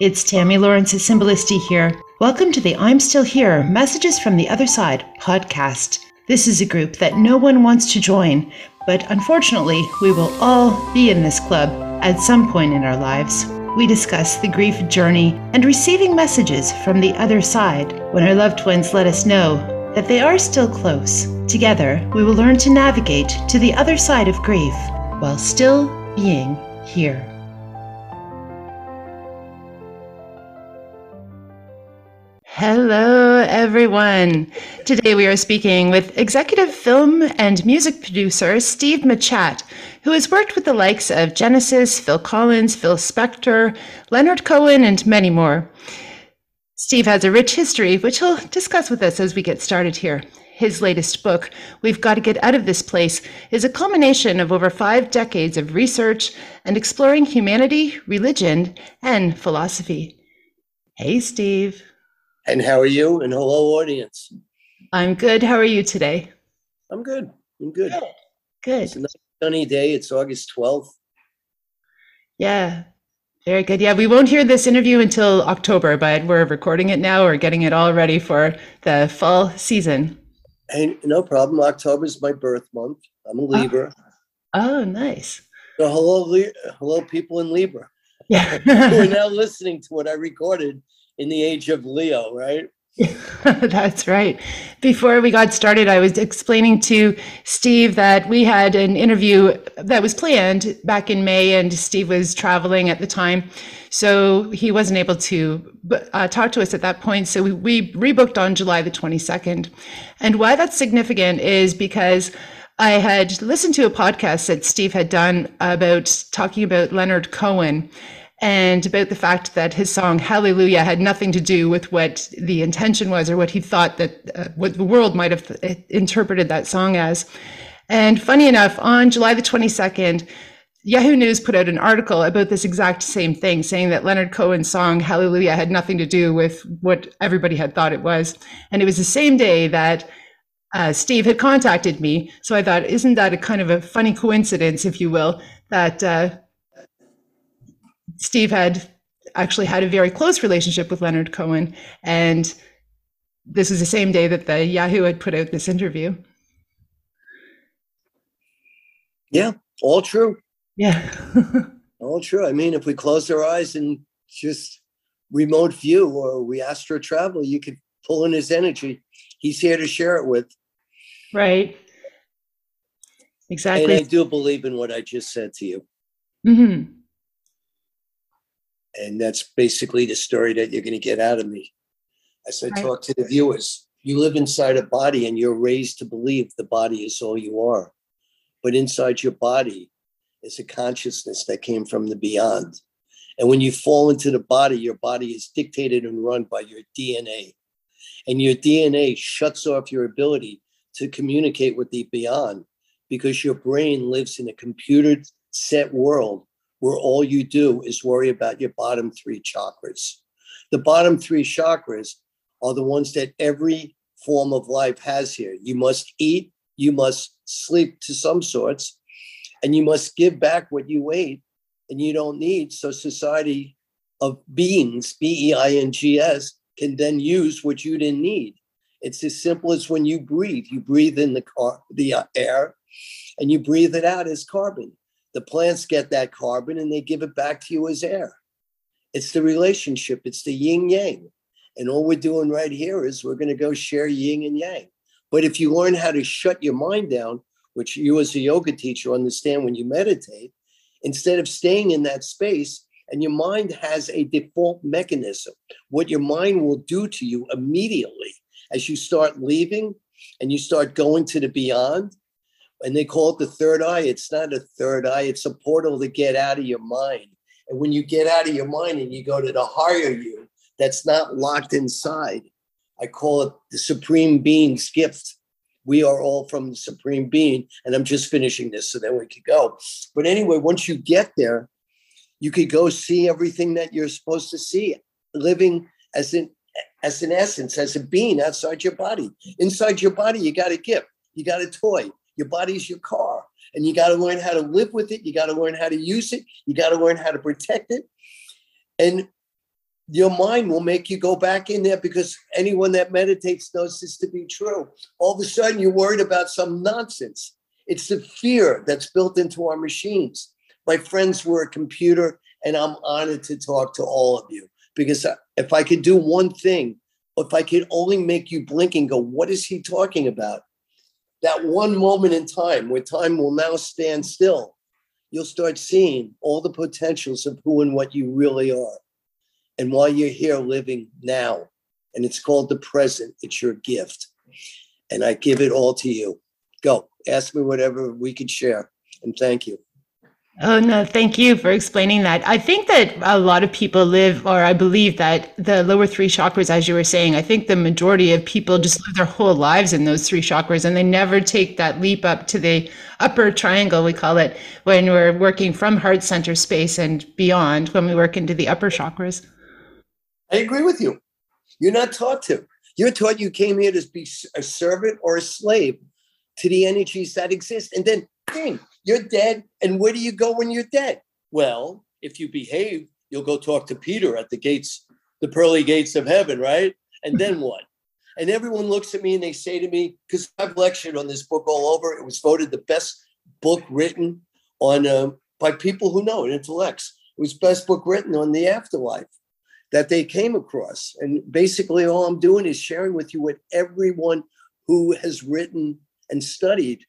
It's Tammy Lawrence's Symbolisti here. Welcome to the I'm Still Here, Messages from the Other Side podcast. This is a group that no one wants to join, but unfortunately, we will all be in this club at some point in our lives. We discuss the grief journey and receiving messages from the other side when our loved ones let us know that they are still close. Together, we will learn to navigate to the other side of grief while still being here. Hello, everyone. Today we are speaking with executive film and music producer Steve Machat, who has worked with the likes of Genesis, Phil Collins, Phil Spector, Leonard Cohen, and many more. Steve has a rich history, which he'll discuss with us as we get started here. His latest book, We've Got to Get Out of This Place, is a culmination of over 5 decades of research and exploring humanity, religion, and philosophy. Hey, Steve. And how are you? And hello, audience. I'm good. How are you today? I'm good. Good. It's a nice sunny day. It's August 12th. Yeah, very good. Yeah, we won't hear this interview until October, but we're recording it now. We're getting it all ready for the fall season. And no problem. October is my birth month. I'm a Libra. Oh nice. So hello, people in Libra. Yeah. Who are now listening to what I recorded in the age of Leo, right? That's right. Before we got started, I was explaining to Steve that we had an interview that was planned back in May, and Steve was traveling at the time, so he wasn't able to talk to us at that point. So we rebooked on July the 22nd. And why that's significant is because I had listened to a podcast that Steve had done about talking about Leonard Cohen, and about the fact that his song Hallelujah had nothing to do with what the intention was or what he thought that what the world might have interpreted that song as. And funny enough, on July the 22nd, Yahoo News put out an article about this exact same thing, saying that Leonard Cohen's song Hallelujah had nothing to do with what everybody had thought it was. And it was the same day that Steve had contacted me. So I thought, isn't that a kind of a funny coincidence, if you will, that Steve had actually had a very close relationship with Leonard Cohen, and this was the same day that the Yahoo had put out this interview. Yeah, all true. Yeah. All true. I mean, if we close our eyes and just remote view, or we astro travel, you could pull in his energy. He's here to share it with. Right. Exactly. And I do believe in what I just said to you. Mm-hmm. And that's basically the story that you're going to get out of me. As I talk to the viewers, you live inside a body and you're raised to believe the body is all you are. But inside your body is a consciousness that came from the beyond. And when you fall into the body, your body is dictated and run by your DNA. And your DNA shuts off your ability to communicate with the beyond, because your brain lives in a computer set world where all you do is worry about your bottom 3 chakras. The bottom 3 chakras are the ones that every form of life has here. You must eat, you must sleep to some sorts, and you must give back what you ate and you don't need. So society of beings, beings, can then use what you didn't need. It's as simple as when you breathe in the air, and you breathe it out as carbon. The plants get that carbon and they give it back to you as air. It's the relationship. It's the yin yang. And all we're doing right here is we're going to go share yin and yang. But if you learn how to shut your mind down, which you as a yoga teacher understand when you meditate, instead of staying in that space, and your mind has a default mechanism, what your mind will do to you immediately as you start leaving and you start going to the beyond. And they call it the third eye. It's not a third eye. It's a portal to get out of your mind. And when you get out of your mind and you go to the higher you, that's not locked inside. I call it the Supreme Being's gift. We are all from the Supreme Being. And I'm just finishing this so then we could go. But anyway, once you get there, you could go see everything that you're supposed to see, living as an essence, as a being outside your body. Inside your body, you got a gift. You got a toy. Your body is your car, and you got to learn how to live with it. You got to learn how to use it. You got to learn how to protect it. And your mind will make you go back in there, because anyone that meditates knows this to be true. All of a sudden, you're worried about some nonsense. It's the fear that's built into our machines. My friends, we're a computer, and I'm honored to talk to all of you, because if I could do one thing, if I could only make you blink and go, what is he talking about? That one moment in time where time will now stand still, you'll start seeing all the potentials of who and what you really are. And while you're here living now, and it's called the present, it's your gift. And I give it all to you. Go, ask me whatever we could share. And thank you. Oh, no, thank you for explaining that. I think that a lot of people live, or I believe that the lower three chakras, as you were saying, I think the majority of people just live their whole lives in those three chakras, and they never take that leap up to the upper triangle, we call it, when we're working from heart center space and beyond, when we work into the upper chakras. I agree with you. You're not taught to. You're taught you came here to be a servant or a slave to the energies that exist. And then, ding, you're dead. And where do you go when you're dead? Well, if you behave, you'll go talk to Peter at the gates, the pearly gates of heaven, right? And then what? And everyone looks at me and they say to me, because I've lectured on this book all over. It was voted the best book written on by people who know it, intellects. It was best book written on the afterlife that they came across. And basically all I'm doing is sharing with you what everyone who has written and studied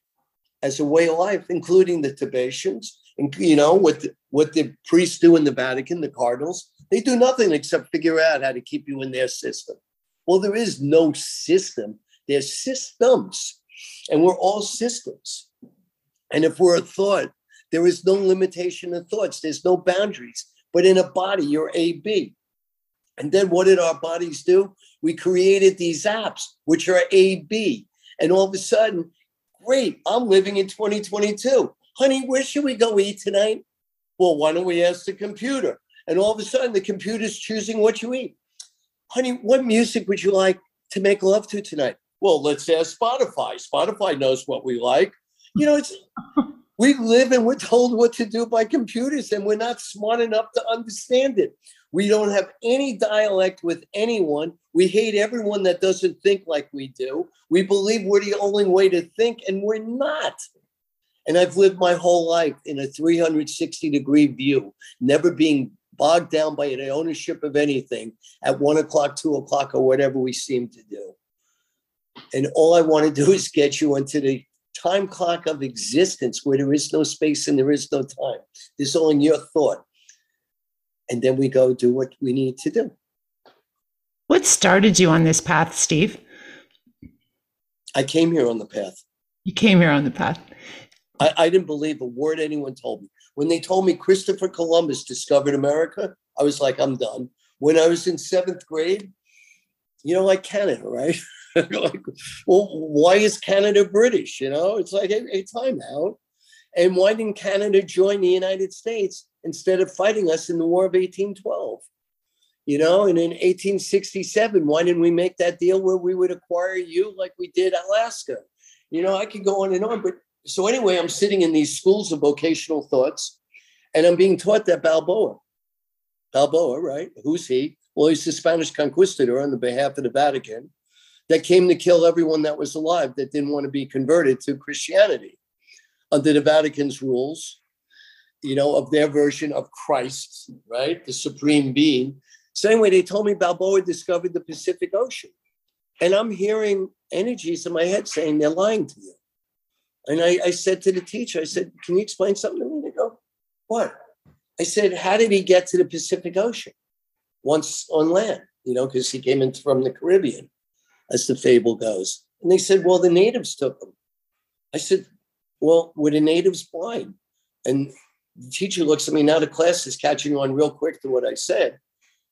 as a way of life, including the Tibetans, and you know, what the priests do in the Vatican, the cardinals, they do nothing except figure out how to keep you in their system. Well, there is no system. There's systems, and we're all systems. And if we're a thought, there is no limitation of thoughts. There's no boundaries, but in a body, you're AB. And then what did our bodies do? We created these apps, which are AB. And all of a sudden, great, I'm living in 2022. Honey, where should we go eat tonight? Well, why don't we ask the computer? And all of a sudden, the computer's choosing what you eat. Honey, what music would you like to make love to tonight? Well, let's ask Spotify. Spotify knows what we like. You know, it's we live and we're told what to do by computers, and we're not smart enough to understand it. We don't have any dialect with anyone. We hate everyone that doesn't think like we do. We believe we're the only way to think, and we're not. And I've lived my whole life in a 360-degree view, never being bogged down by the ownership of anything at 1 o'clock, 2 o'clock, or whatever we seem to do. And all I want to do is get you into the time clock of existence, where there is no space and there is no time. There's only your thought. And then we go do what we need to do. What started you on this path, Steve? I came here on the path. You came here on the path. I didn't believe a word anyone told me. When they told me Christopher Columbus discovered America, I was like, I'm done. When I was in 7th grade, you know, like Canada, right? Like, well, why is Canada British? You know, it's like, hey, time out. And why didn't Canada join the United States instead of fighting us in the War of 1812? You know, and in 1867, why didn't we make that deal where we would acquire you like we did Alaska? You know, I could go on and on. But so anyway, I'm sitting in these schools of vocational thoughts, and I'm being taught that Balboa, right? Who's he? Well, he's the Spanish conquistador on the behalf of the Vatican that came to kill everyone that was alive that didn't want to be converted to Christianity under the Vatican's rules, you know, of their version of Christ, right? The supreme being. So anyway, they told me Balboa discovered the Pacific Ocean. And I'm hearing energies in my head saying they're lying to you. And I said to the teacher, I said, can you explain something to me? They go, what? I said, how did he get to the Pacific Ocean once on land? You know, because he came in from the Caribbean, as the fable goes. And they said, well, the natives took him. I said, well, were the natives blind? And the teacher looks at me, now the class is catching on real quick to what I said.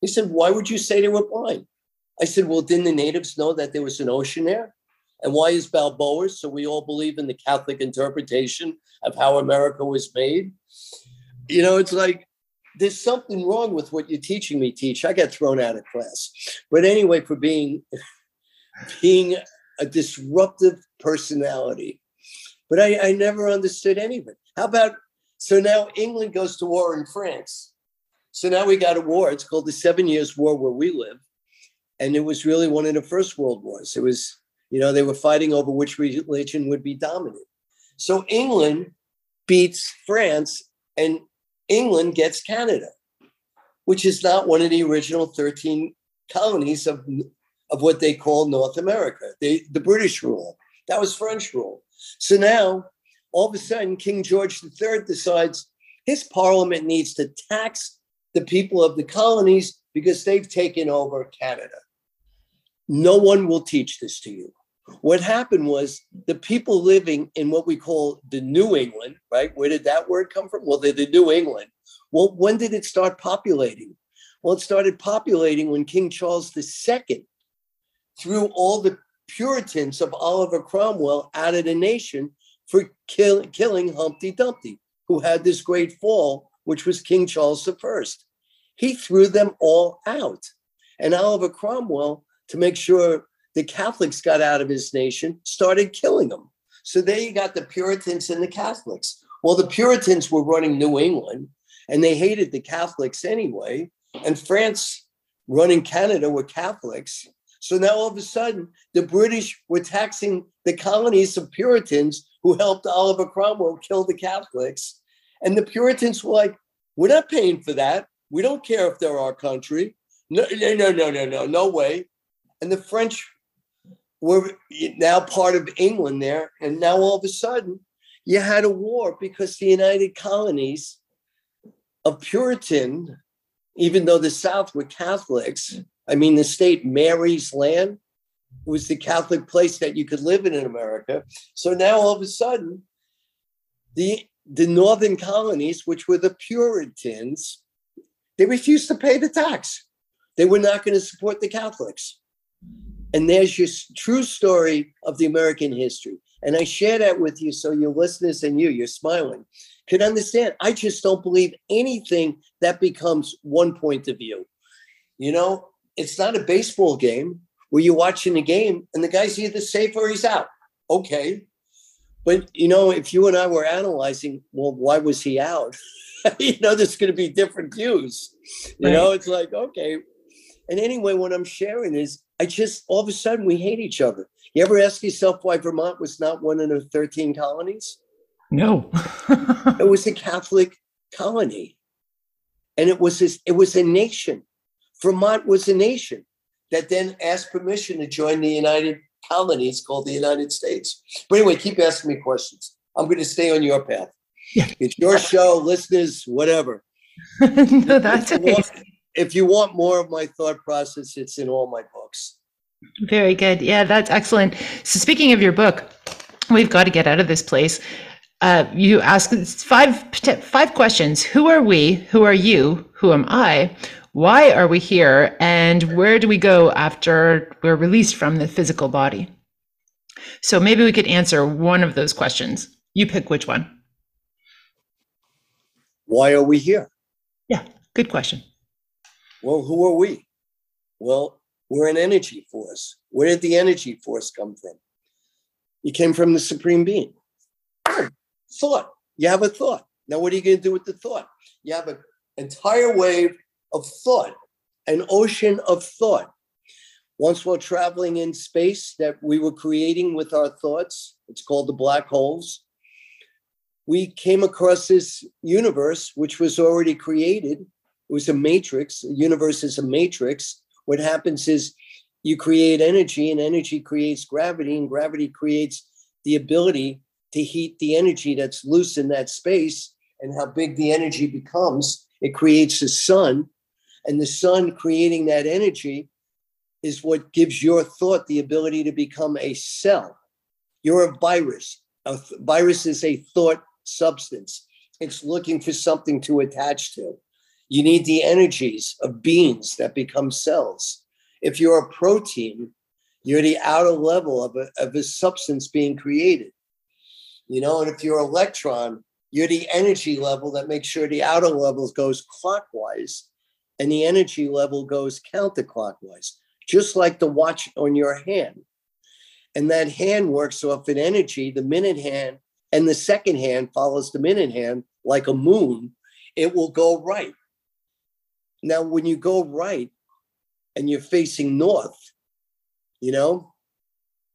He said, why would you say they were blind? I said, well, didn't the natives know that there was an ocean there? And why is Balboa? So we all believe in the Catholic interpretation of how America was made. You know, it's like, there's something wrong with what you're teaching me, teach. I got thrown out of class. But anyway, for being a disruptive personality. But I never understood anything. How about, so now England goes to war in France. So now we got a war. It's called the 7 Years' War where we live. And it was really one of the first world wars. It was, you know, they were fighting over which religion would be dominant. So England beats France and England gets Canada, which is not one of the original 13 colonies of what they call North America. The British rule. That was French rule. So now, all of a sudden, King George III decides his parliament needs to tax the people of the colonies because they've taken over Canada. No one will teach this to you. What happened was the people living in what we call the New England, right? Where did that word come from? Well, they're the New England. Well, when did it start populating? Well, it started populating when King Charles II threw all the Puritans of Oliver Cromwell out of the nation for killing Humpty Dumpty, who had this great fall, which was King Charles I. He threw them all out. And Oliver Cromwell, to make sure the Catholics got out of his nation, started killing them. So there you got the Puritans and the Catholics. Well, the Puritans were running New England, and they hated the Catholics anyway. And France running Canada were Catholics. So now all of a sudden, the British were taxing the colonies of Puritans who helped Oliver Cromwell kill the Catholics. And the Puritans were like, we're not paying for that. We don't care if they're our country. No way. And the French were now part of England there. And now all of a sudden, you had a war because the United Colonies of Puritan, even though the South were Catholics, I mean, the state Mary's land was the Catholic place that you could live in America. So now all of a sudden, the northern colonies, which were the Puritans, they refused to pay the tax. They were not going to support the Catholics. And there's your true story of the American history. And I share that with you so your listeners and you're smiling, can understand. I just don't believe anything that becomes one point of view. You know, it's not a baseball game where you're watching a game and the guy's either safe or he's out. Okay. But, you know, if you and I were analyzing, well, why was he out? You know, there's going to be different views. You right. know, it's like, okay. And anyway, what I'm sharing is all of a sudden we hate each other. You ever ask yourself why Vermont was not one of the 13 colonies? No. It was a Catholic colony. And it was a nation. Vermont was a nation that then asked permission to join the United Colonies called the United States. But anyway, keep asking me questions. I'm going to stay on your path. Yeah. It's your show, listeners, whatever. No, that's if you want more of my thought process, it's in all my books. Very good. Yeah, that's excellent. So speaking of your book, We've Got to Get Out of This Place. You ask five questions. Who are we? Who are you? Who am I? Why are we here? And where do we go after we're released from the physical body? So maybe we could answer one of those questions. You pick which one. Why are we here? Yeah, good question. Well, who are we? Well, we're an energy force. Where did the energy force come from? It came from the Supreme Being. Thought. You have a thought. Now, what are you going to do with the thought? You have an entire wave of thought, an ocean of thought. Once while traveling in space that we were creating with our thoughts, it's called the black holes, we came across this universe, which was already created. It was a matrix. The universe is a matrix. What happens is you create energy, and energy creates gravity, and gravity creates the ability to heat the energy that's loose in that space, and how big the energy becomes. It creates the sun, and the sun creating that energy is what gives your thought the ability to become a cell. You're a virus. A virus is a thought substance. It's looking for something to attach to. You need the energies of beings that become cells. If you're a protein, you're the outer level of a substance being created. You know, and if you're an electron, you're the energy level that makes sure the outer level goes clockwise and the energy level goes counterclockwise, just like the watch on your hand. And that hand works off an energy, the minute hand, and the second hand follows the minute hand like a moon. It will go right. Now, when you go right and you're facing north, you know,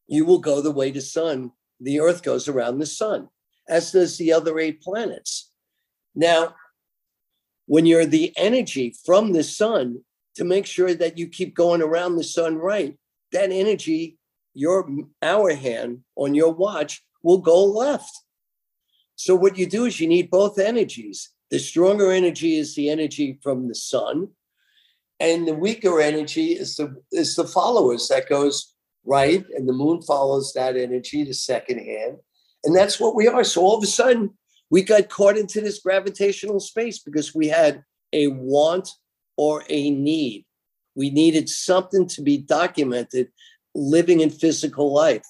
you will go the way the sun, the earth goes around the sun, as does the other 8 planets. Now, when you're the energy from the sun, to make sure that you keep going around the sun right, that energy, your hour hand on your watch will go left. So what you do is you need both energies. The stronger energy is the energy from the sun, and the weaker energy is the followers that goes right, and the moon follows that energy, the second hand. And that's what we are. So all of a sudden, we got caught into this gravitational space because we had a want or a need. We needed something to be documented living in physical life.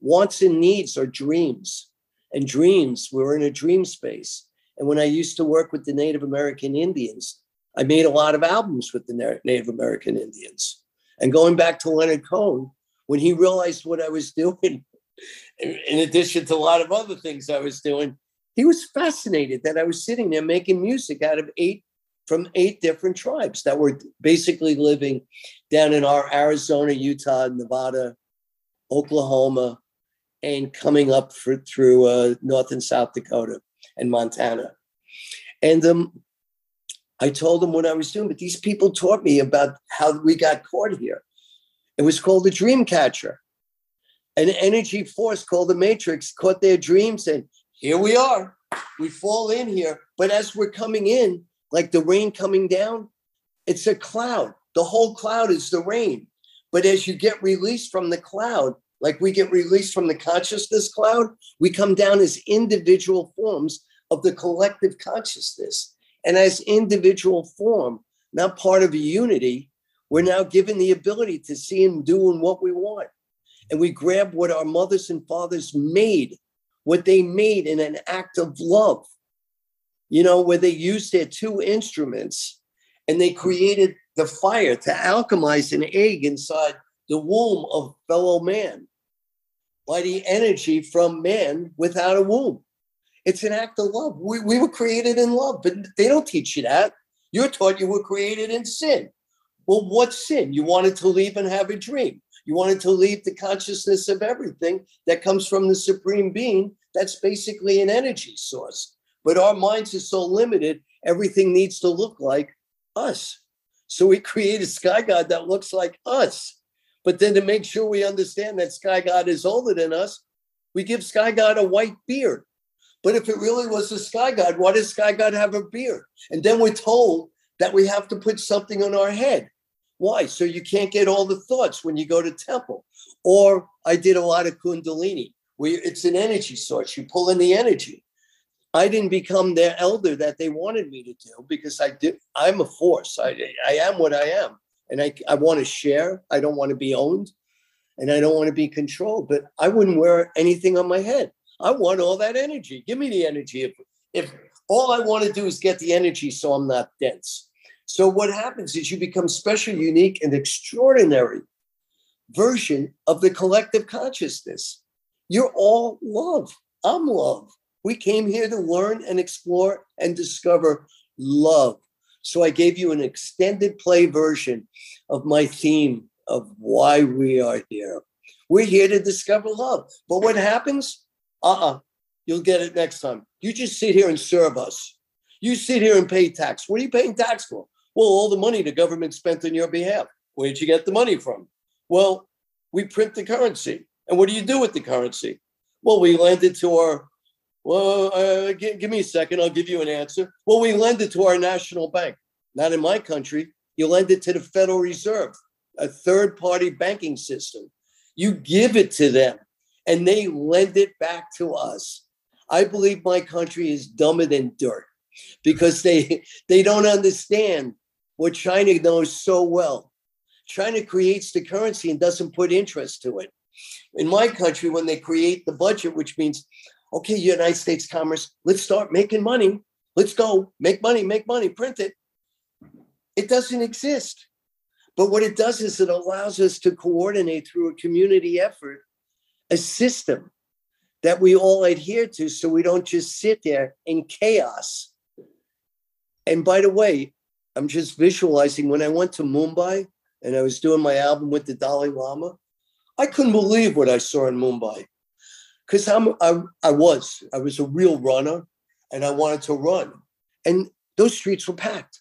Wants and needs are dreams. And dreams, we're in a dream space. And when I used to work with the Native American Indians, I made a lot of albums with the Native American Indians. And going back to Leonard Cohen, when he realized what I was doing, in addition to a lot of other things I was doing, he was fascinated that I was sitting there making music out of 8 different tribes that were basically living down in our Arizona, Utah, Nevada, Oklahoma, and coming up through North and South Dakota and Montana. And I told them what I was doing, but these people taught me about how we got caught here. It was called the dream catcher. An energy force called the Matrix caught their dreams, and here we are. We fall in here, but as we're coming in, like the rain coming down, it's a cloud. The whole cloud is the rain. But as you get released from the cloud, like we get released from the consciousness cloud, we come down as individual forms of the collective consciousness. And as individual form, not part of a unity, we're now given the ability to see and do and what we want. And we grab what our mothers and fathers made, what they made in an act of love, you know, where they used their 2 instruments and they created the fire to alchemize an egg inside the womb of fellow man by the energy from man without a womb. It's an act of love. We were created in love, but they don't teach you that. You're taught you were created in sin. Well, what sin? You wanted to leave and have a dream. You wanted to leave the consciousness of everything that comes from the supreme being. That's basically an energy source. But our minds are so limited, everything needs to look like us. So we create a sky god that looks like us. But then to make sure we understand that sky god is older than us, we give sky god a white beard. But if it really was a sky god, why does sky god have a beard? And then we're told that we have to put something on our head. Why? So you can't get all the thoughts when you go to temple. Or I did a lot of kundalini, where it's an energy source. You pull in the energy. I didn't become their elder that they wanted me to do because I'm a force. I am what I am. And I want to share. I don't want to be owned. And I don't want to be controlled. But I wouldn't wear anything on my head. I want all that energy. Give me the energy. If all I want to do is get the energy so I'm not dense. So what happens is you become special, unique, and extraordinary version of the collective consciousness. You're all love. I'm love. We came here to learn and explore and discover love. So I gave you an extended play version of my theme of why we are here. We're here to discover love. But what happens? You'll get it next time. You just sit here and serve us. You sit here and pay tax. What are you paying tax for? Well, all the money the government spent on your behalf. Where'd you get the money from? Well, we print the currency. And what do you do with the currency? Well, we lend it to our... Well, give me a second. I'll give you an answer. Well, we lend it to our national bank. Not in my country. You lend it to the Federal Reserve, a third-party banking system. You give it to them, and they lend it back to us. I believe my country is dumber than dirt because they don't understand what China knows so well. China creates the currency and doesn't put interest to it. In my country, when they create the budget, which means... Okay, United States commerce, let's start making money. Let's go make money, print it. It doesn't exist. But what it does is it allows us to coordinate through a community effort, a system that we all adhere to so we don't just sit there in chaos. And by the way, I'm just visualizing when I went to Mumbai and I was doing my album with the Dalai Lama, I couldn't believe what I saw in Mumbai, because I was a real runner and I wanted to run. And those streets were packed.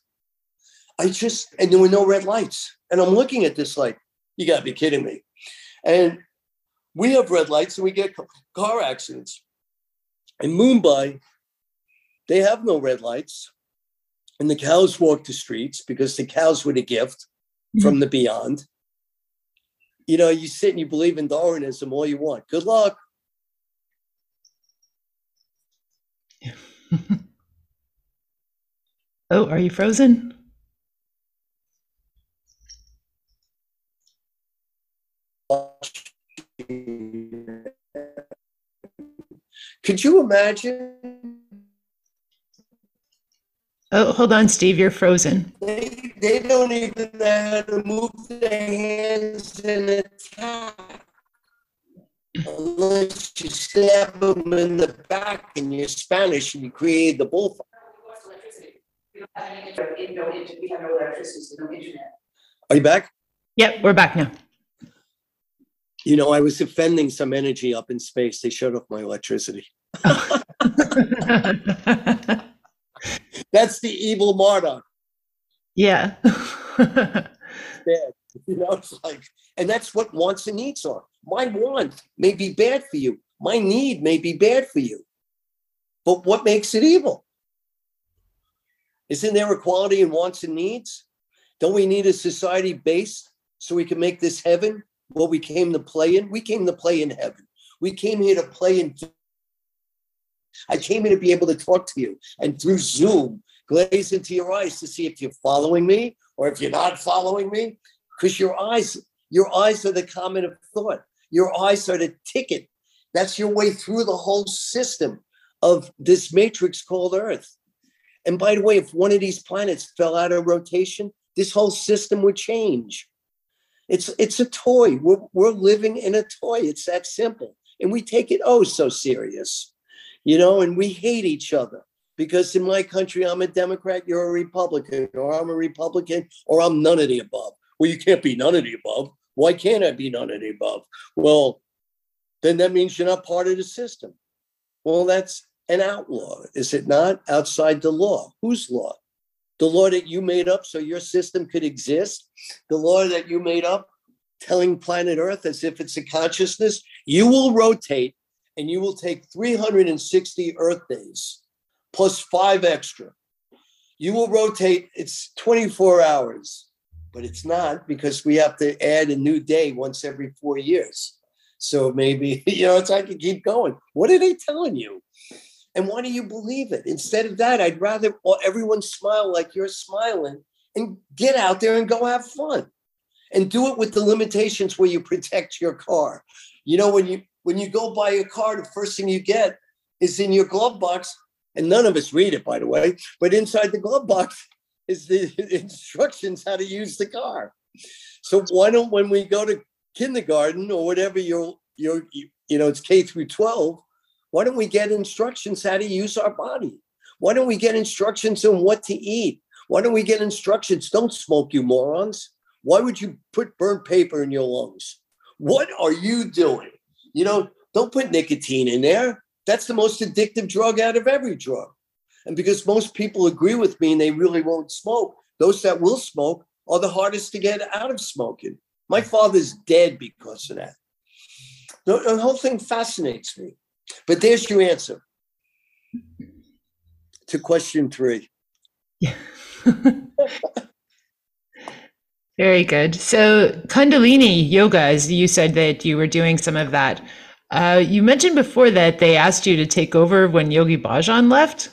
And there were no red lights. And I'm looking at this like, you gotta be kidding me. And we have red lights and we get car accidents. In Mumbai, they have no red lights. And the cows walk the streets because the cows were the gift from the beyond. You know, you sit and you believe in Darwinism all you want. Good luck. Oh, are you frozen? Could you imagine? Oh, hold on, Steve, you're frozen. They don't even know how to move their hands in attack unless you stab them in the back in your Spanish and you create the bullfight. We have no electricity, so no internet. Are you back? Yep, we're back now. You know, I was offending some energy up in space. They shut off my electricity. Oh. That's the evil Marduk. Yeah. You know, it's like, and that's what wants and needs are. My want may be bad for you. My need may be bad for you. But what makes it evil? Isn't there equality in wants and needs? Don't we need a society based so we can make this heaven what we came to play in? We came to play in heaven. We came here to play in. I came here to be able to talk to you and through Zoom glaze into your eyes to see if you're following me or if you're not following me, because your eyes are the comment of thought. Your eyes are the ticket. That's your way through the whole system of this matrix called Earth. And by the way, if one of these planets fell out of rotation, this whole system would change. It's a toy. We're living in a toy. It's that simple. And we take it oh so serious. You know, and we hate each other because in my country, I'm a Democrat, you're a Republican, or I'm a Republican, or I'm none of the above. Well, you can't be none of the above. Why can't I be none of the above? Well, then that means you're not part of the system. Well, that's an outlaw, is it not? Outside the law. Whose law? The law that you made up so your system could exist? The law that you made up telling planet Earth as if it's a consciousness? You will rotate. And you will take 360 Earth days plus 5 extra. You will rotate. It's 24 hours, but it's not, because we have to add a new day once every 4 years. So maybe, you know, it's like you keep going. What are they telling you? And why do you believe it? Instead of that, I'd rather everyone smile like you're smiling and get out there and go have fun and do it with the limitations where you protect your car. You know, when you go buy a car, the first thing you get is in your glove box, and none of us read it, by the way, but inside the glove box is the instructions how to use the car. So why don't, when we go to kindergarten or whatever, you know, it's K through 12, why don't we get instructions how to use our body? Why don't we get instructions on what to eat? Why don't we get instructions? Don't smoke, you morons. Why would you put burnt paper in your lungs? What are you doing? You know, don't put nicotine in there. That's the most addictive drug out of every drug. And because most people agree with me and they really won't smoke, those that will smoke are the hardest to get out of smoking. My father's dead because of that. The whole thing fascinates me. But there's your answer to question 3. Yeah. Very good. So Kundalini yoga, as you said that you were doing some of that. You mentioned before that they asked you to take over when Yogi Bhajan left.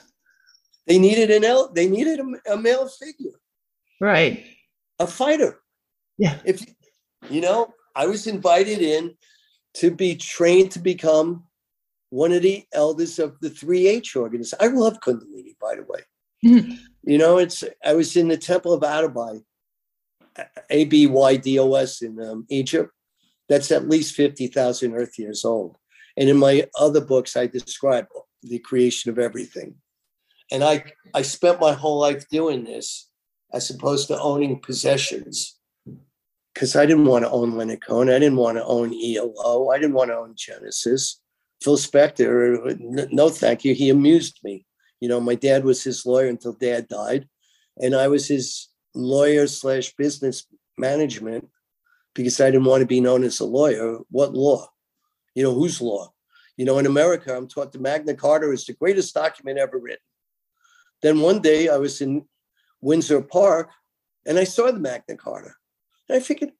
They needed a male figure. Right. A fighter. Yeah. You know, I was invited in to be trained to become one of the elders of the 3H organization. I love Kundalini, by the way. Mm. You know, I was in the Temple of Abydos. Abydos in Egypt. That's at least 50,000 Earth years old. And in my other books, I describe the creation of everything. And I spent my whole life doing this as opposed to owning possessions. Because I didn't want to own Leonard Cohen. I didn't want to own ELO. I didn't want to own Genesis. Phil Spector, no thank you. He amused me. You know, my dad was his lawyer until Dad died. And I was his lawyer slash business management because I didn't want to be known as a lawyer. What law? You know, whose law? You know, in America, I'm taught the Magna Carta is the greatest document ever written. Then one day I was in Windsor Park and I saw the Magna Carta. And I figured,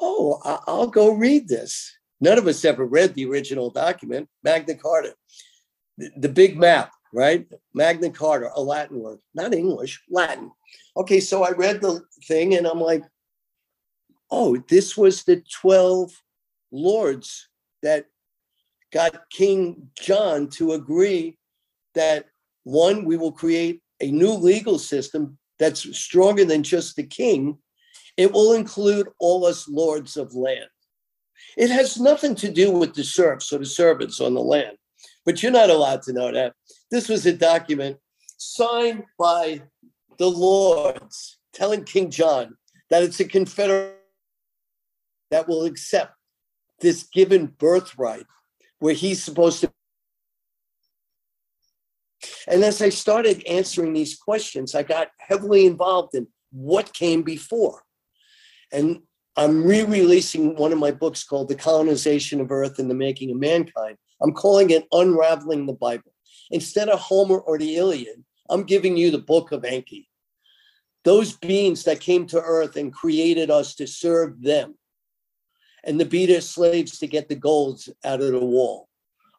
oh, I'll go read this. None of us ever read the original document, Magna Carta. The big map, right? Magna Carta, a Latin word, not English, Latin. Okay, so I read the thing and I'm like, oh, this was the 12 lords that got King John to agree that, one, we will create a new legal system that's stronger than just the king. It will include all us lords of land. It has nothing to do with the serfs or the servants on the land, but you're not allowed to know that. This was a document signed by the lords telling King John that it's a confederation that will accept this given birthright where he's supposed to. And as I started answering these questions, I got heavily involved in what came before. And I'm re-releasing one of my books called The Colonization of Earth and the Making of Mankind. I'm calling it Unraveling the Bible. Instead of Homer or the Iliad, I'm giving you the Book of Enki. Those beings that came to Earth and created us to serve them and to be their slaves to get the golds out of the wall.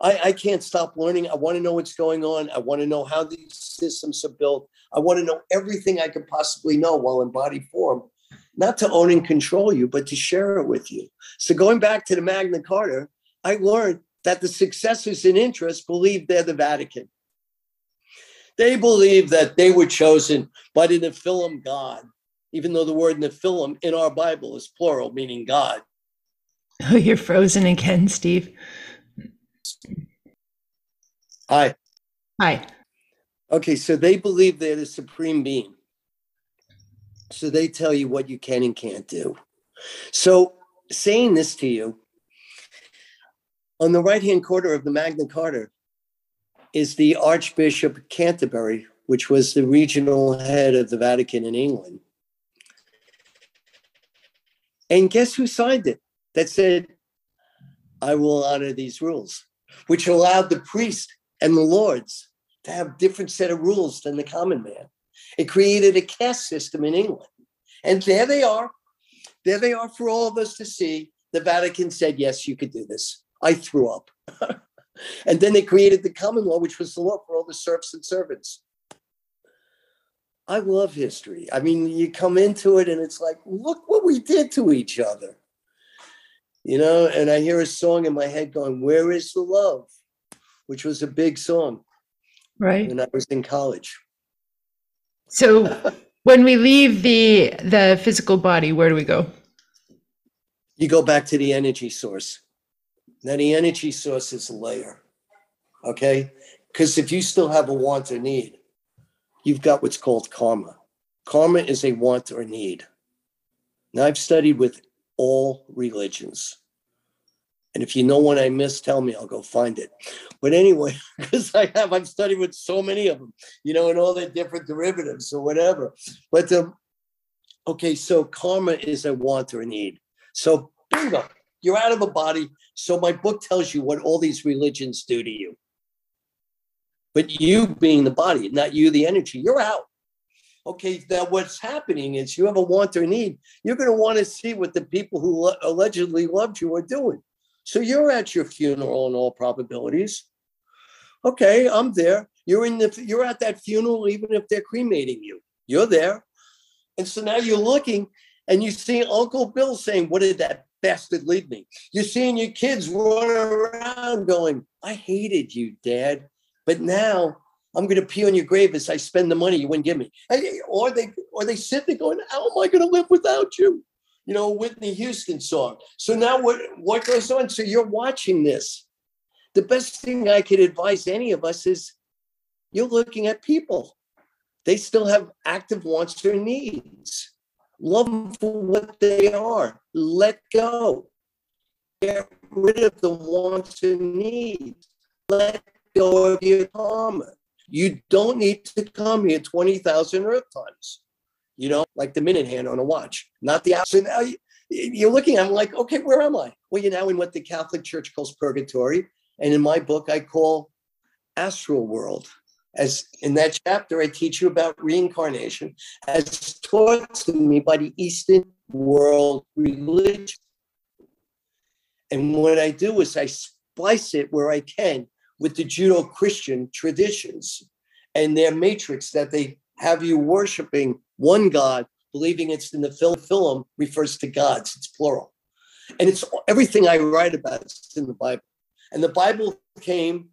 I can't stop learning. I want to know what's going on. I want to know how these systems are built. I want to know everything I could possibly know while in body form. Not to own and control you, but to share it with you. So going back to the Magna Carta, I learned that the successors in interest believe they're the Vatican. They believe that they were chosen by the Nephilim God, even though the word Nephilim in our Bible is plural, meaning God. Oh, you're frozen again, Steve. Hi. Hi. Okay, so they believe they're the supreme being. So they tell you what you can and can't do. So saying this to you, on the right-hand corner of the Magna Carta is the Archbishop of Canterbury, which was the regional head of the Vatican in England. And guess who signed it? That said, I will honor these rules, which allowed the priest and the lords to have different set of rules than the common man. It created a caste system in England. And there they are. There they are for all of us to see. The Vatican said, yes, you could do this. I threw up. And then they created the common law, which was the law for all the serfs and servants. I love history. I mean, you come into it and it's like, look what we did to each other. You know, and I hear a song in my head going, Where is the Love? Which was a big song. Right. When I was in college. So when we leave the physical body, where do we go? You go back to the energy source. Now, the energy source is a layer, okay? Because if you still have a want or need, you've got what's called karma. Karma is a want or need. Now, I've studied with all religions. And if you know one I missed, tell me, I'll go find it. But anyway, because I've studied with so many of them, you know, and all their different derivatives or whatever. But okay, so karma is a want or a need. So bingo, you're out of a body. So my book tells you what all these religions do to you. But you being the body, not you, the energy, you're out. Okay, now what's happening is you have a want or need. You're going to want to see what the people who allegedly loved you are doing. So you're at your funeral in all probabilities. Okay, I'm there. You're at that funeral, even if they're cremating you. You're there. And so now you're looking and you see Uncle Bill saying, what did that bastard leave me? You're seeing your kids running around going, I hated you, Dad. But now I'm going to pee on your grave as I spend the money you wouldn't give me. Or they sit there going, how am I going to live without you? You know, Whitney Houston song. So now what goes on? So you're watching this. The best thing I could advise any of us is you're looking at people. They still have active wants or needs. Love them for what they are. Let go. Get rid of the wants and needs. Let go of your karma. You don't need to come here 20,000 earth times. You know, like the minute hand on a watch, not the hour. So now you're looking, I'm like, okay, where am I? Well, you're now in what the Catholic Church calls purgatory. And in my book, I call astral world. As in that chapter, I teach you about reincarnation as taught to me by the Eastern world religion. And what I do is I splice it where I can with the Judeo-Christian traditions and their matrix that they have you worshiping one God, believing it's in the Nephilim refers to gods, it's plural. And it's everything I write about is in the Bible. And the Bible came.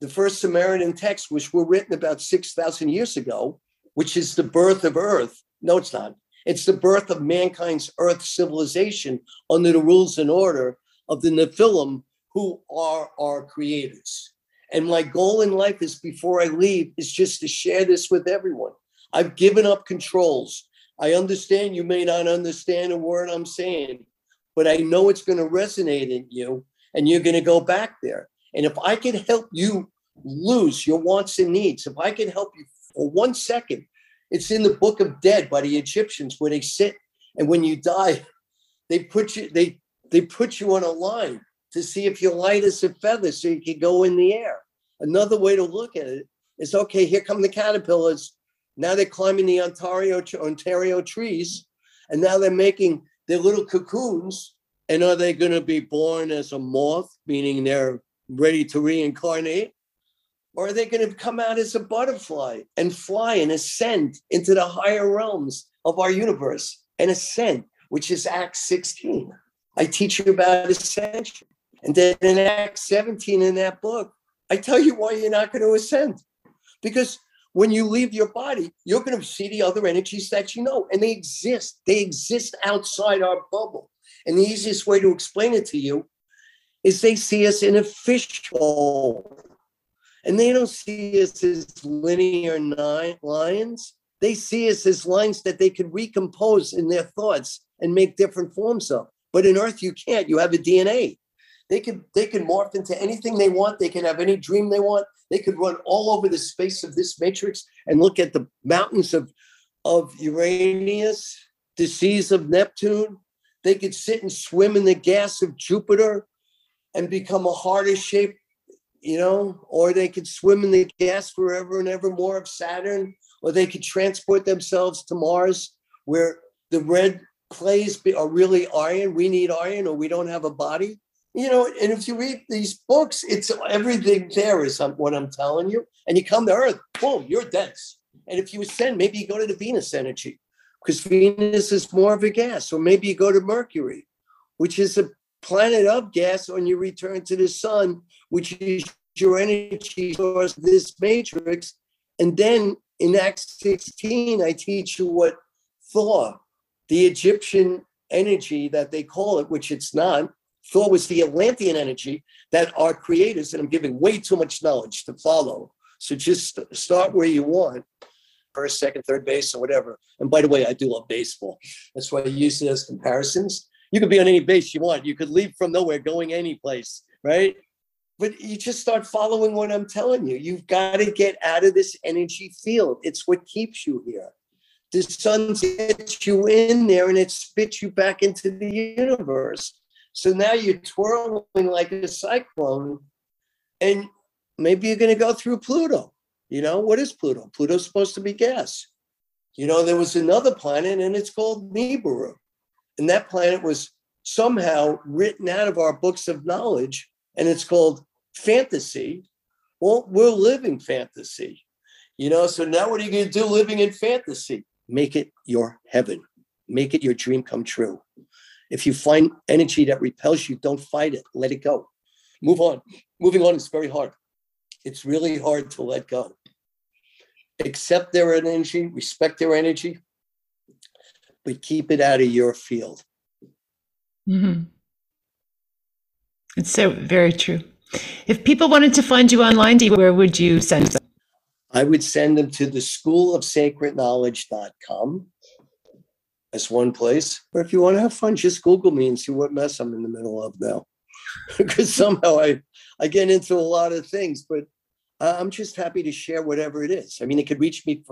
The first Samaritan texts, which were written about 6,000 years ago, which is the birth of Earth. No, it's not. It's the birth of mankind's Earth civilization under the rules and order of the Nephilim, who are our creators. And my goal in life is, before I leave, is just to share this with everyone. I've given up controls. I understand you may not understand a word I'm saying, but I know it's going to resonate in you, and you're going to go back there. And if I can help you lose your wants and needs, if I can help you for 1 second, it's in the Book of Dead by the Egyptians, where they sit, and when you die, they put you on a line to see if you're light as a feather so you can go in the air. Another way to look at it is, okay, here come the caterpillars. Now they're climbing the Ontario trees, and now they're making their little cocoons. And are they going to be born as a moth, meaning they're ready to reincarnate? Or are they going to come out as a butterfly and fly and ascend into the higher realms of our universe and ascend, which is Acts 16. I teach you about ascension. And then in Acts 17 in that book, I tell you why you're not going to ascend. Because when you leave your body, you're going to see the other energies that you know, and they exist. They exist outside our bubble. And the easiest way to explain it to you is they see us in a fishbowl, and they don't see us as linear lines. They see us as lines that they could recompose in their thoughts and make different forms of. But in Earth, you can't. You have a DNA. They can morph into anything they want. They can have any dream they want. They could run all over the space of this matrix and look at the mountains of Uranus, the seas of Neptune. They could sit and swim in the gas of Jupiter and become a harder shape, you know, or they could swim in the gas forever and ever more of Saturn, or they could transport themselves to Mars, where the red clays are really iron. We need iron, or we don't have a body, you know. And if you read these books, it's everything there is what I'm telling you. And you come to Earth, boom, you're dense. And if you ascend, maybe you go to the Venus energy, because Venus is more of a gas, or maybe you go to Mercury, which is a planet of gas on your return to the sun, which is your energy source, this matrix. And then in Acts 16, I teach you what Thor, the Egyptian energy that they call it, which it's not. Thor was the Atlantean energy that our creators, and I'm giving way too much knowledge to follow. So just start where you want, first, second, third base, or whatever. And by the way, I do love baseball. That's why I use it as comparisons. You could be on any base you want. You could leave from nowhere going any place, right? But you just start following what I'm telling you. You've got to get out of this energy field. It's what keeps you here. The sun gets you in there, and it spits you back into the universe. So now you're twirling like a cyclone, and maybe you're going to go through Pluto. You know, what is Pluto? Pluto's supposed to be gas. You know, there was another planet, and it's called Nibiru. And that planet was somehow written out of our books of knowledge, and it's called fantasy. Well, we're living fantasy, you know. So now what are you going to do living in fantasy? Make it your heaven. Make it your dream come true. If you find energy that repels you, don't fight it. Let it go. Move on. Moving on is very hard. It's really hard to let go. Accept their energy, respect their energy, but keep it out of your field. Mm-hmm. It's so very true. If people wanted to find you online, where would you send them? I would send them to the schoolofsacredknowledge.com. That's one place. Or if you want to have fun, just Google me and see what mess I'm in the middle of now. Because somehow I get into a lot of things, but I'm just happy to share whatever it is. I mean, it could reach me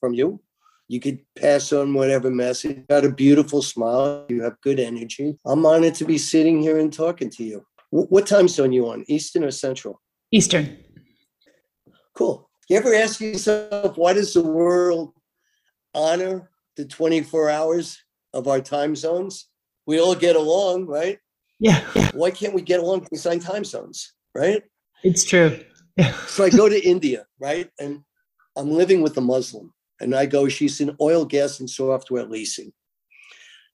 from you. You could pass on whatever message. You got a beautiful smile. You have good energy. I'm honored to be sitting here and talking to you. What time zone are you on? Eastern or Central? Eastern. Cool. You ever ask yourself, why does the world honor the 24 hours of our time zones? We all get along, right? Yeah. Why can't we get along inside time zones, right? It's true. Yeah. So I go to India, right? And I'm living with a Muslim. And I go, she's in oil, gas, and software leasing.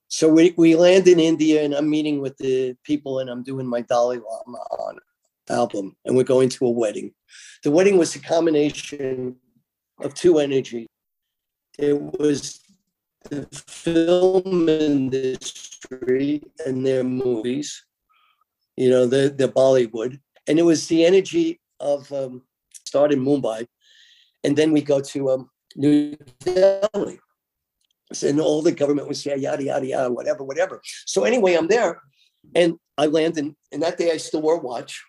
So we land in India, and I'm meeting with the people, and I'm doing my Dalai Lama album, and we're going to a wedding. The wedding was a combination of two energies. It was the film industry and their movies, you know, the Bollywood. And it was the energy of start in Mumbai. And then we go to New Delhi. And all the government was yeah, yada, yada, yada, whatever, whatever. So anyway, I'm there and I land in, and that day I still wore a watch.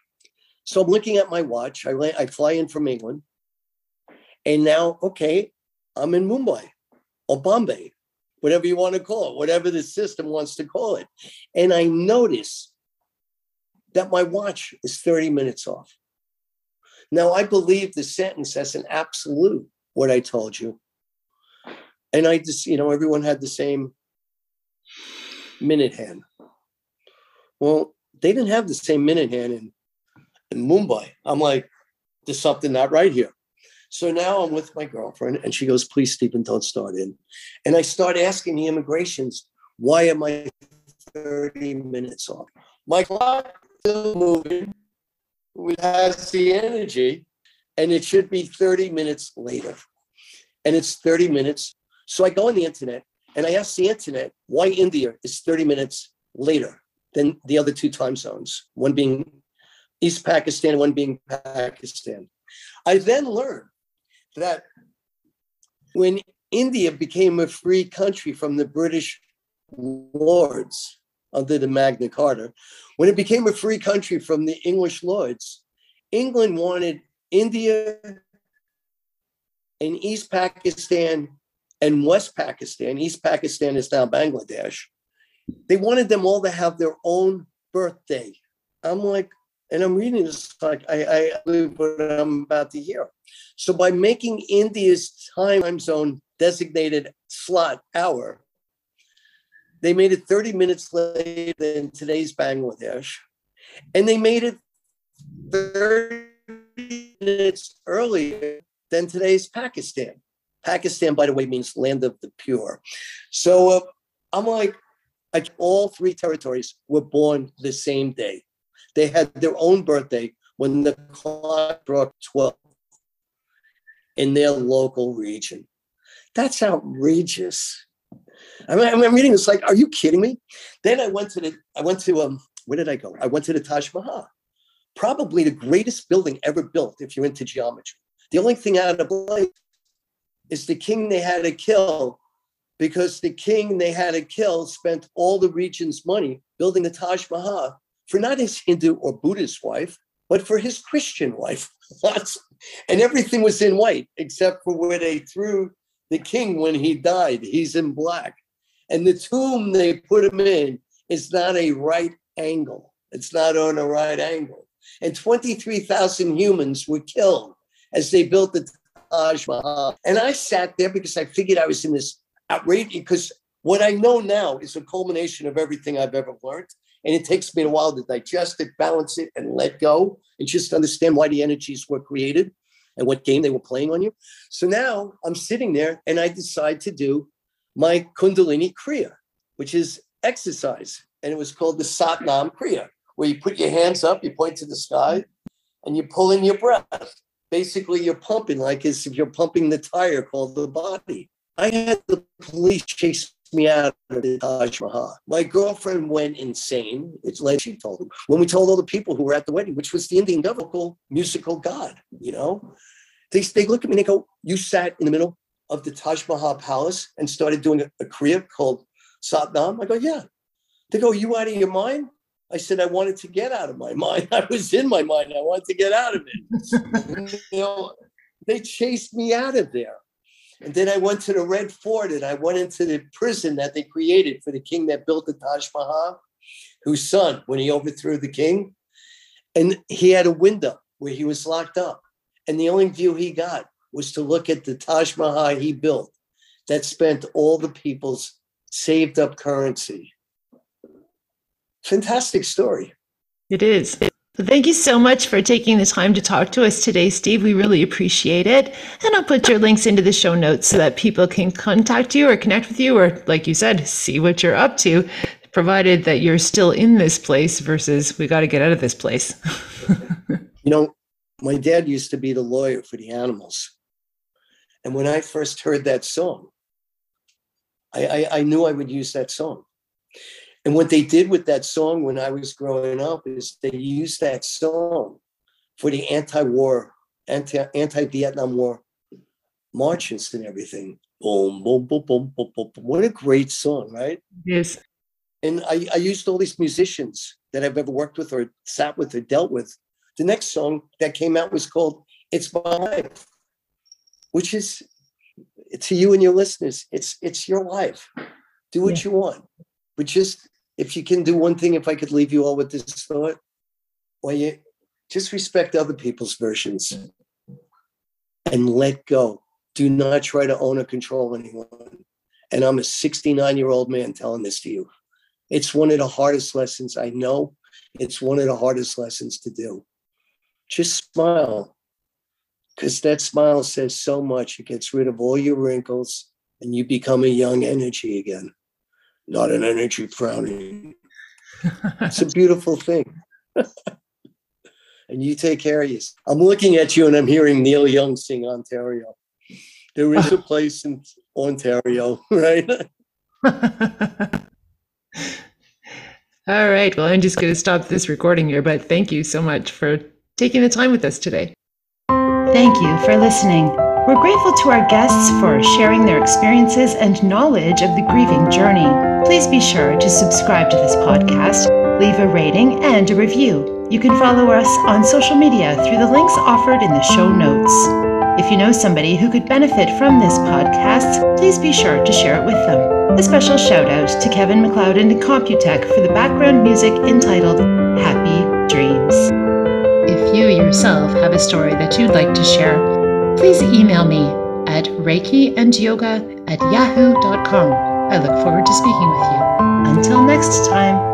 So I'm looking at my watch. I fly in from England. And now, okay, I'm in Mumbai or Bombay, whatever you want to call it, whatever the system wants to call it. And I notice that my watch is 30 minutes off. Now, I believe the sentence as an absolute, what I told you. And I just, you know, everyone had the same minute hand. Well, they didn't have the same minute hand in Mumbai. I'm like, there's something not right here. So now I'm with my girlfriend and she goes, please, Stephen, don't start in. And I start asking the immigrations, why am I 30 minutes off? My clock still moving, it has the energy, and it should be 30 minutes later. And it's 30 minutes. So I go on the internet and I ask the internet why India is 30 minutes later than the other two time zones, one being East Pakistan, one being Pakistan. I then learned that when India became a free country from the British lords under the Magna Carta, when it became a free country from the English lords, England wanted India and East Pakistan and West Pakistan. East Pakistan is now Bangladesh. They wanted them all to have their own birthday. I'm like, and I'm reading this like I believe what I'm about to hear. So by making India's time zone designated slot hour, they made it 30 minutes later than today's Bangladesh. And they made it 30 minutes earlier than today's Pakistan. Pakistan, by the way, means land of the pure. So I'm like, all three territories were born the same day. They had their own birthday when the clock struck 12 in their local region. That's outrageous. I'm reading this like, are you kidding me? Then I went to the Taj Mahal, probably the greatest building ever built if you're into geometry. The only thing out of place is the king they had to kill, because the king they had to kill spent all the region's money building the Taj Mahal, for not his Hindu or Buddhist wife, but for his Christian wife. And everything was in white, except for where they threw the king when he died. He's in black. And the tomb they put him in is not a right angle. It's not on a right angle. And 23,000 humans were killed as they built the Taj Mahal. And I sat there because I figured I was in this outrage, because what I know now is a culmination of everything I've ever learned. And it takes me a while to digest it, balance it, and let go, and just understand why the energies were created and what game they were playing on you. So now I'm sitting there and I decide to do my Kundalini Kriya, which is exercise. And it was called the Satnam Kriya, where you put your hands up, you point to the sky, and you pull in your breath. Basically, you're pumping like as if you're pumping the tire called the body. I had the police chase me out of the Taj Mahal. My girlfriend went insane. It's like she told him. When we told all the people who were at the wedding, which was the Indian government, musical god, you know, They look at me and they go, you sat in the middle of the Taj Mahal Palace and started doing a Kriya called Satnam? I go, yeah. They go, you out of your mind? I said, I wanted to get out of my mind. I was in my mind. I wanted to get out of it. You know, they chased me out of there. And then I went to the Red Fort and I went into the prison that they created for the king that built the Taj Mahal, whose son, when he overthrew the king, and he had a window where he was locked up. And the only view he got was to look at the Taj Mahal he built that spent all the people's saved up currency. Fantastic story. It is. Thank you so much for taking the time to talk to us today, Steve. We really appreciate it. And I'll put your links into the show notes so that people can contact you or connect with you, or like you said, see what you're up to, provided that you're still in this place versus we got to get out of this place. You know, my dad used to be the lawyer for the animals. And when I first heard that song, I knew I would use that song. And what they did with that song when I was growing up is they used that song for the anti-Vietnam War marches and everything. Boom, boom, boom, boom, boom, boom. What a great song, right? Yes. And I used all these musicians that I've ever worked with or sat with or dealt with. The next song that came out was called It's My Life, which is to you and your listeners, it's your life. Do what you want. But just, if you can do one thing, if I could leave you all with this thought, well, you just respect other people's versions and let go. Do not try to own or control anyone. And I'm a 69-year-old man telling this to you. It's one of the hardest lessons I know. It's one of the hardest lessons to do. Just smile, because that smile says so much. It gets rid of all your wrinkles and you become a young energy again. Not an energy frowning. It's a beautiful thing. And you take care of yourself. I'm looking at you and I'm hearing Neil Young sing Ontario. There is a place in Ontario, right? All right. Well, I'm just going to stop this recording here, but thank you so much for taking the time with us today. Thank you for listening. We're grateful to our guests for sharing their experiences and knowledge of the grieving journey. Please be sure to subscribe to this podcast, leave a rating and a review. You can follow us on social media through the links offered in the show notes. If you know somebody who could benefit from this podcast, please be sure to share it with them. A special shout out to Kevin MacLeod and Computech for the background music entitled Happy Dreams. If you yourself have a story that you'd like to share, please email me at reikiandyoga@yahoo.com. I look forward to speaking with you. Until next time.